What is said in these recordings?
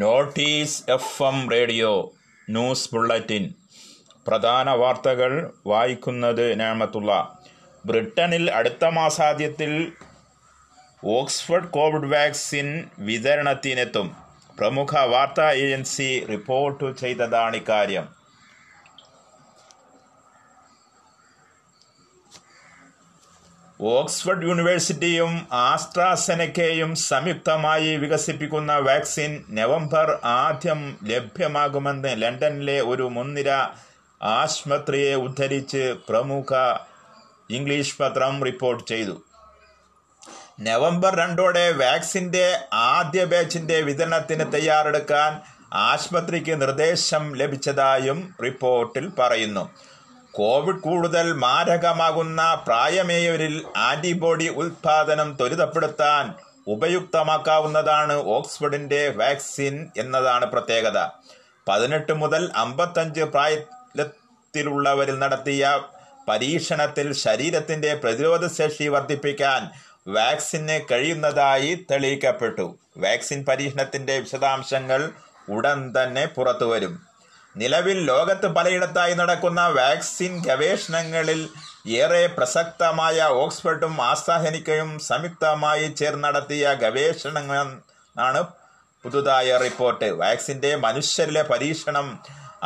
Notice FM radio news bulletin. പ്രധാന വാർത്തകൾ വായിക്കുന്നത് നഹ്മത്തുല്ലാ. ബ്രിട്ടനിൽ അടുത്ത മാസാദ്യത്തിൽ ഓക്സ്ഫർഡ് കോവിഡ് വാക്സിൻ വിതരണത്തിനെത്തും. പ്രമുഖ വാർത്താ ഏജൻസി റിപ്പോർട്ട് ചെയ്തതാണ് ഇക്കാര്യം. ഓക്സ്ഫർഡ് യൂണിവേഴ്സിറ്റിയും ആസ്ട്രാസെനക്കയും സംയുക്തമായി വികസിപ്പിക്കുന്ന വാക്സിൻ November 1 ലഭ്യമാകുമെന്ന് ലണ്ടനിലെ ഒരു മുൻനിര ആശുപത്രിയെ ഉദ്ധരിച്ച് പ്രമുഖ ഇംഗ്ലീഷ് പത്രം റിപ്പോർട്ട് ചെയ്തു. November 2 വാക്സിൻ്റെ ആദ്യ ബാച്ചിൻ്റെ വിതരണത്തിന് തയ്യാറെടുക്കാൻ ആശുപത്രിക്ക് നിർദ്ദേശം ലഭിച്ചതായും റിപ്പോർട്ടിൽ പറയുന്നു. കോവിഡ് കൂടുതൽ മാരകമാകുന്ന പ്രായമേയവരിൽ ആൻറ്റിബോഡി ഉൽപ്പാദനം ത്വരിതപ്പെടുത്താൻ ഉപയുക്തമാക്കാവുന്നതാണ് ഓക്സ്ഫോർഡിൻ്റെ വാക്സിൻ എന്നതാണ് പ്രത്യേകത. 18 മുതൽ 55 പ്രായത്തിലുള്ളവരിൽ നടത്തിയ പരീക്ഷണത്തിൽ ശരീരത്തിൻ്റെ പ്രതിരോധശേഷി വർദ്ധിപ്പിക്കാൻ വാക്സിന് കഴിയുന്നതായി തെളിയിക്കപ്പെട്ടു. വാക്സിൻ പരീക്ഷണത്തിൻ്റെ വിശദാംശങ്ങൾ ഉടൻ തന്നെ പുറത്തുവരും. നിലവിൽ ലോകത്ത് പലയിടത്തായി നടക്കുന്ന വാക്സിൻ ഗവേഷണങ്ങളിൽ ഏറെ പ്രസക്തമായ ഓക്സ്ഫോർഡും ആസ്ട്രാസെനക്കയും സംയുക്തമായി ചേർന്ന് നടത്തിയ ഗവേഷണങ്ങളാണ് പുതുതായ റിപ്പോർട്ട്. വാക്സിൻ്റെ മനുഷ്യരിലെ പരീക്ഷണം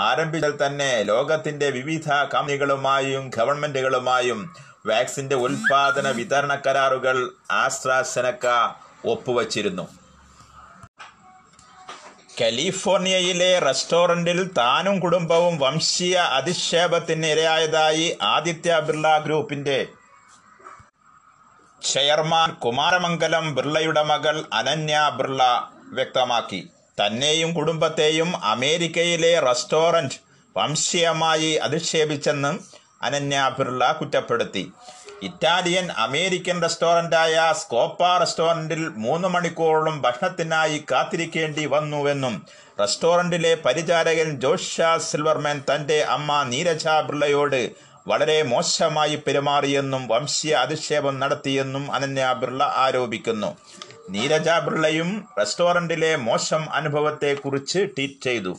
ആരംഭിച്ചാൽ തന്നെ ലോകത്തിൻ്റെ വിവിധ കമ്പനികളുമായും ഗവൺമെൻറ്റുകളുമായും വാക്സിൻ്റെ ഉൽപ്പാദന വിതരണ കരാറുകൾ ആസ്ട്രാസെനക്ക ഒപ്പുവച്ചിരുന്നു. കാലിഫോർണിയയിലെ റെസ്റ്റോറൻറ്റിൽ താനും കുടുംബവും വംശീയ അധിക്ഷേപത്തിന് ഇരയായതായി ആദിത്യ ബിർള ഗ്രൂപ്പിൻ്റെ ചെയർമാൻ കുമാരമംഗലം ബിർളയുടെ മകൾ അനന്യ ബിർള വ്യക്തമാക്കി. തന്നെയും കുടുംബത്തെയും അമേരിക്കയിലെ റെസ്റ്റോറൻറ്റ് വംശീയമായി അധിക്ഷേപിച്ചെന്നും അനന്യ ബിർള കുറ്റപ്പെടുത്തി. ഇറ്റാലിയൻ അമേരിക്കൻ റെസ്റ്റോറൻ്റായ സ്കോപ്പ റെസ്റ്റോറൻറ്റിൽ 3 മണിക്കൂറോളം ഭക്ഷണത്തിനായി കാത്തിരിക്കേണ്ടി വന്നുവെന്നും റെസ്റ്റോറൻറ്റിലെ പരിചാരകൻ ജോഷ്യാ സിൽവർമാൻ തൻ്റെ അമ്മ നീരജ ബിർളയോട് വളരെ മോശമായി പെരുമാറിയെന്നും വംശീയ അധിക്ഷേപം നടത്തിയെന്നും അനന്യ ബിർള ആരോപിക്കുന്നു. നീരജ ബിർളയും റെസ്റ്റോറൻറ്റിലെ മോശം അനുഭവത്തെക്കുറിച്ച് ട്വീറ്റ് ചെയ്തു.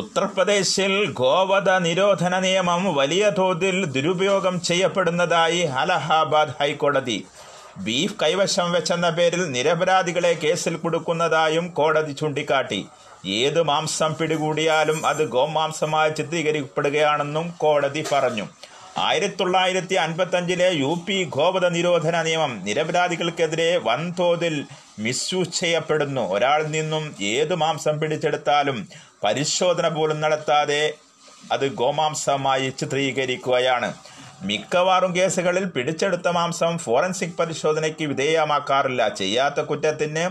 ഉത്തർപ്രദേശിൽ ഗോവധ നിരോധന നിയമം വലിയ തോതിൽ ദുരുപയോഗം ചെയ്യപ്പെടുന്നതായി അലഹാബാദ് ഹൈക്കോടതി. ബീഫ് കൈവശം വെച്ചെന്ന പേരിൽ നിരപരാധികളെ കേസിൽ കുടുക്കുന്നതായും കോടതി ചൂണ്ടിക്കാട്ടി. ഏത് മാംസം പിടികൂടിയാലും അത് ഗോമാംസമായി ചിത്രീകരിക്കപ്പെടുകയാണെന്നും കോടതി പറഞ്ഞു. 1955 UP ഗോവധ നിരോധന നിയമം നിരപരാധികൾക്കെതിരെ വൻതോതിൽ മിസ്യൂസ് ചെയ്യപ്പെടുന്നു. ഒരാളിൽ നിന്നും ഏത് മാംസം പിടിച്ചെടുത്താലും പരിശോധന പോലും നടത്താതെ അത് ഗോമാംസമായി ചിത്രീകരിക്കുകയാണ്. മിക്കവാറും കേസുകളിൽ പിടിച്ചെടുത്ത മാംസം ഫോറൻസിക് പരിശോധനയ്ക്ക് വിധേയമാക്കാറില്ല. ചെയ്യാത്ത കുറ്റത്തിന്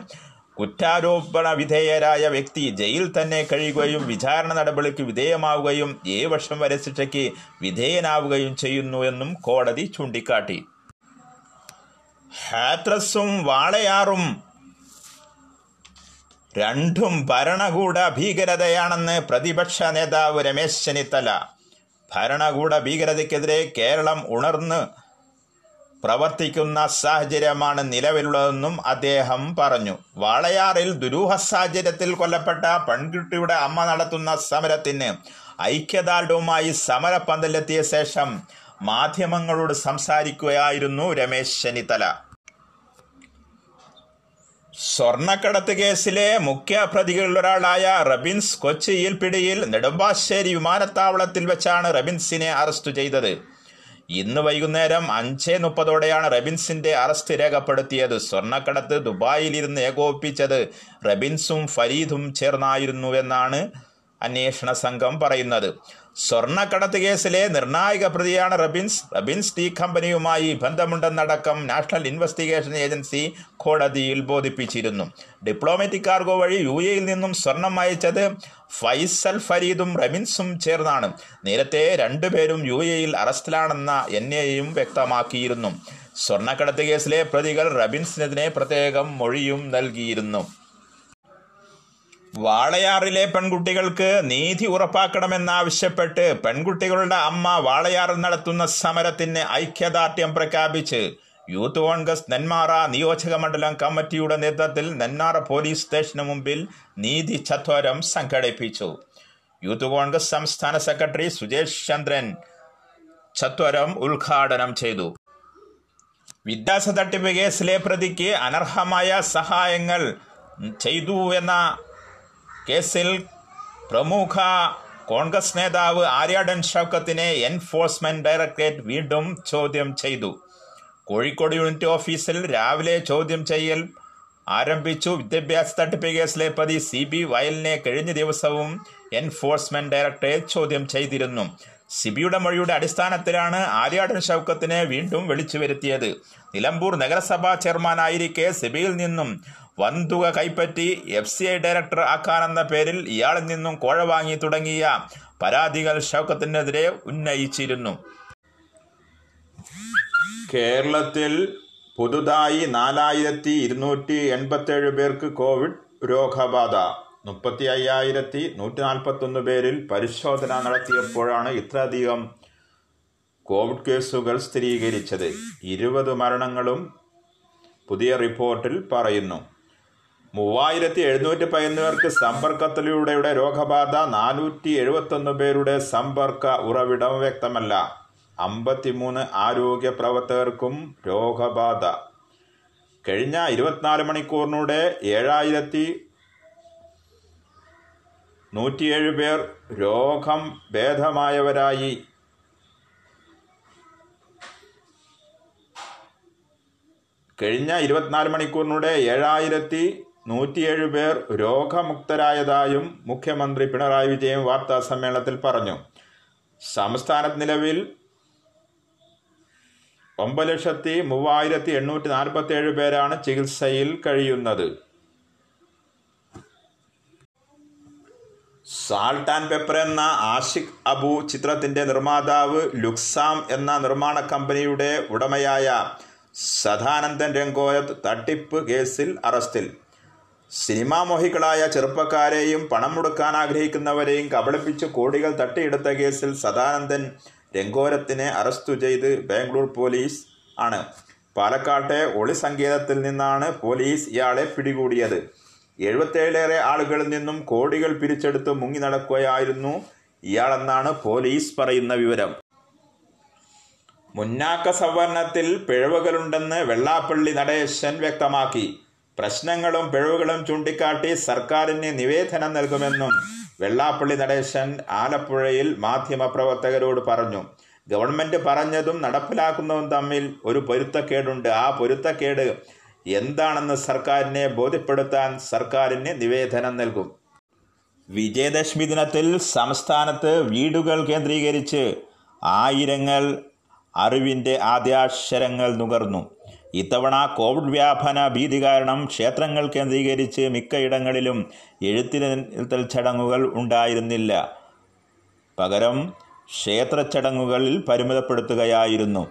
കുറ്റാരോപണ വിധേയരായ വ്യക്തി ജയിൽ തന്നെ കഴിയുകയും വിചാരണ നടപടിക്ക് വിധേയമാവുകയും 7 വർഷം വരെ ശിക്ഷയ്ക്ക് വിധേയനാവുകയും ചെയ്യുന്നുവെന്നും കോടതി ചൂണ്ടിക്കാട്ടി. ഹാത്രസും വാളയാറും രണ്ടും ഭരണകൂട ഭീകരതയാണെന്ന് പ്രതിപക്ഷ നേതാവ് രമേശ് ചെന്നിത്തല. ഭരണകൂട ഭീകരതയ്ക്കെതിരെ കേരളം ഉണർന്ന് പ്രവർത്തിക്കുന്ന സാഹചര്യമാണ് നിലവിലുള്ളതെന്നും അദ്ദേഹം പറഞ്ഞു. വാളയാറിൽ ദുരൂഹ സാഹചര്യത്തിൽ കൊല്ലപ്പെട്ട പെൺകുട്ടിയുടെ അമ്മ നടത്തുന്ന സമരത്തിന് ഐക്യദാർഢ്യവുമായി സമരപ്പന്തലെത്തിയ ശേഷം മാധ്യമങ്ങളോട് സംസാരിക്കുകയായിരുന്നു രമേശ് ചെന്നിത്തല. സ്വർണ്ണക്കടത്ത് കേസിലെ മുഖ്യ പ്രതികളിലൊരാളായ റബിൻസ് കൊച്ചിയിൽ പിടിയിൽ. നെടുമ്പാശ്ശേരി വിമാനത്താവളത്തിൽ വെച്ചാണ് റബിൻസിനെ അറസ്റ്റ് ചെയ്തത്. ഇന്ന് വൈകുന്നേരം 5:30 റബിൻസിൻ്റെ അറസ്റ്റ് രേഖപ്പെടുത്തിയത്. സ്വർണ്ണക്കടത്ത് ദുബായിലിരുന്ന് ഏകോപിപ്പിച്ചത് റബിൻസും ഫരീദും ചേർന്നായിരുന്നുവെന്നാണ് അന്വേഷണ സംഘം പറയുന്നത്. സ്വർണ്ണക്കടത്ത് കേസിലെ നിർണായക പ്രതിയാണ് റബിൻസ്. റബിൻസ് ടീ കമ്പനിയുമായി ബന്ധമുണ്ടെന്നടക്കം നാഷണൽ ഇൻവെസ്റ്റിഗേഷൻ ഏജൻസി കോടതിയിൽ ബോധിപ്പിച്ചിരുന്നു. ഡിപ്ലോമാറ്റിക് കാർഗോ വഴി UAE നിന്നും സ്വർണം അയച്ചത് ഫൈസൽ ഫരീദും റബിൻസും ചേർന്നാണ്. നേരത്തെ 2 പേരും UAE അറസ്റ്റിലാണെന്ന NIA വ്യക്തമാക്കിയിരുന്നു. സ്വർണ്ണക്കടത്ത് കേസിലെ പ്രതികൾ റബിൻസിനെതിരെ പ്രത്യേകം മൊഴിയും നൽകിയിരുന്നു. വാളയാറിലെ പെൺകുട്ടികൾക്ക് നീതി ഉറപ്പാക്കണമെന്നാവശ്യപ്പെട്ട് പെൺകുട്ടികളുടെ അമ്മ വാളയാറിൽ നടത്തുന്ന സമരത്തിന് ഐക്യദാർഢ്യം പ്രഖ്യാപിച്ച് യൂത്ത് കോൺഗ്രസ് നെന്മാറ നിയോജക മണ്ഡലം കമ്മിറ്റിയുടെ നേതൃത്വത്തിൽ നെന്മാറ പോലീസ് സ്റ്റേഷന് മുമ്പിൽ നീതി ചത്വരം സംഘടിപ്പിച്ചു. യൂത്ത് കോൺഗ്രസ് സംസ്ഥാന സെക്രട്ടറി സുജേഷ് ചന്ദ്രൻ ചത്വരം ഉദ്ഘാടനം ചെയ്തു. വിദ്യാസ തട്ടിപ്പ് കേസിലെ പ്രതിക്ക് അനർഹമായ സഹായങ്ങൾ ചെയ്തുവെന്ന കേസിൽ പ്രമുഖ കോൺഗ്രസ് നേതാവ് ആര്യാടൻ ഷൗക്കത്തിനെ എൻഫോഴ്സ്മെന്റ് ഡയറക്ടറേറ്റ് വീണ്ടും ചോദ്യം ചെയ്തു. കോഴിക്കോട് യൂണിറ്റ് ഓഫീസിൽ രാവിലെ ചോദ്യം ചെയ്യൽ ആരംഭിച്ചു. വിദ്യാഭ്യാസ തട്ടിപ്പ് കേസിലെ പ്രതി CB വയലിനെ കഴിഞ്ഞ ദിവസവും എൻഫോഴ്സ്മെന്റ് ഡയറക്ടറേറ്റ് ചോദ്യം ചെയ്തിരുന്നു. CBയുടെ മൊഴിയുടെ അടിസ്ഥാനത്തിലാണ് ആര്യാടൻ ഷൗക്കത്തിനെ വീണ്ടും വിളിച്ചു വരുത്തിയത്. നിലമ്പൂർ നഗരസഭാ ചെയർമാനായിരിക്കെ CBയിൽ നിന്നും വൻതുക കൈപ്പറ്റി FCI ഡയറക്ടർ ആക്കാനെന്ന പേരിൽ ഇയാളിൽ നിന്നും കോഴ വാങ്ങി തുടങ്ങിയ പരാതികൾ ഷൗക്കത്തിനെതിരെ ഉന്നയിച്ചിരുന്നു. കേരളത്തിൽ പുതുതായി 4287 പേർക്ക് കോവിഡ് രോഗബാധ. 35,141 പേരിൽ പരിശോധന നടത്തിയപ്പോഴാണ് ഇത്രയധികം കോവിഡ് കേസുകൾ സ്ഥിരീകരിച്ചത്. 20 മരണങ്ങളും പുതിയ റിപ്പോർട്ടിൽ പറയുന്നു. 3,711 പേർക്ക് സമ്പർക്കത്തിലൂടെയുടെ രോഗബാധ. 471 പേരുടെ സമ്പർക്ക ഉറവിടം വ്യക്തമല്ല. 53 ആരോഗ്യ പ്രവർത്തകർക്കും രോഗബാധ. കഴിഞ്ഞ 24 മണിക്കൂറിനൂടെ 7,107 പേർ രോഗം ഭേദമായവരായി. പേർ രോഗമുക്തരായതായും മുഖ്യമന്ത്രി പിണറായി വിജയൻ വാർത്താ സമ്മേളനത്തിൽ പറഞ്ഞു. സംസ്ഥാനത്ത് നിലവിൽ 9,03,847 പേരാണ് ചികിത്സയിൽ കഴിയുന്നത്. സാൾട്ട് ആൻഡ് പെപ്പർ എന്ന ആഷിഖ് അബു ചിത്രത്തിന്റെ നിർമ്മാതാവ് ലുക്സാം എന്ന നിർമ്മാണ കമ്പനിയുടെ ഉടമയായ സദാനന്ദൻ രങ്കോരത്ത് തട്ടിപ്പ് കേസിൽ അറസ്റ്റിൽ. സിനിമാ മോഹികളായ ചെറുപ്പക്കാരെയും പണം മുടക്കാൻ ആഗ്രഹിക്കുന്നവരെയും കബളിപ്പിച്ച് കോടികൾ തട്ടിയെടുത്ത കേസിൽ സദാനന്ദൻ രംഗോരത്തിനെ അറസ്റ്റ് ചെയ്ത് ബാംഗ്ലൂർ പോലീസ് ആണ്. പാലക്കാട്ടെ ഒളി സങ്കേതത്തിൽ നിന്നാണ് പോലീസ് ഇയാളെ പിടികൂടിയത്. 77 ആളുകളിൽ നിന്നും കോടികൾ പിരിച്ചെടുത്ത് മുങ്ങി നടക്കുകയായിരുന്നു ഇയാളെന്നാണ് പോലീസ് പറയുന്ന വിവരം. മുന്നാക്ക സവരണത്തിൽ പിഴവുകളുണ്ടെന്ന് വെള്ളാപ്പള്ളി നടേശൻ വ്യക്തമാക്കി. പ്രശ്നങ്ങളും പിഴവുകളും ചൂണ്ടിക്കാട്ടി സർക്കാരിന് നിവേദനം നൽകുമെന്നും വെള്ളാപ്പള്ളി നടേശൻ ആലപ്പുഴയിൽ മാധ്യമപ്രവർത്തകരോട് പറഞ്ഞു. ഗവൺമെന്റ് പറഞ്ഞതും നടപ്പിലാക്കുന്നതും തമ്മിൽ ഒരു പൊരുത്തക്കേടുണ്ട്. ആ പൊരുത്തക്കേട് എന്താണെന്ന് സർക്കാരിനെ ബോധ്യപ്പെടുത്താൻ സർക്കാരിന് നിവേദനം നൽകും. വിജയദശമി ദിനത്തിൽ സംസ്ഥാനത്ത് വീടുകൾ കേന്ദ്രീകരിച്ച് ആയിരങ്ങൾ അറിവിൻ്റെ ആദ്യാക്ഷരങ്ങൾ നുകർന്നു. ഇത്തവണ കോവിഡ് വ്യാപന ഭീതി കാരണം ക്ഷേത്രങ്ങൾ കേന്ദ്രീകരിച്ച് മിക്കയിടങ്ങളിലും എഴുത്തിരുത്തൽ ചടങ്ങുകൾ ഉണ്ടായിരുന്നില്ല. പകരം ക്ഷേത്ര ചടങ്ങുകളിൽ പരിമിതപ്പെടുത്തുകയായിരുന്നു.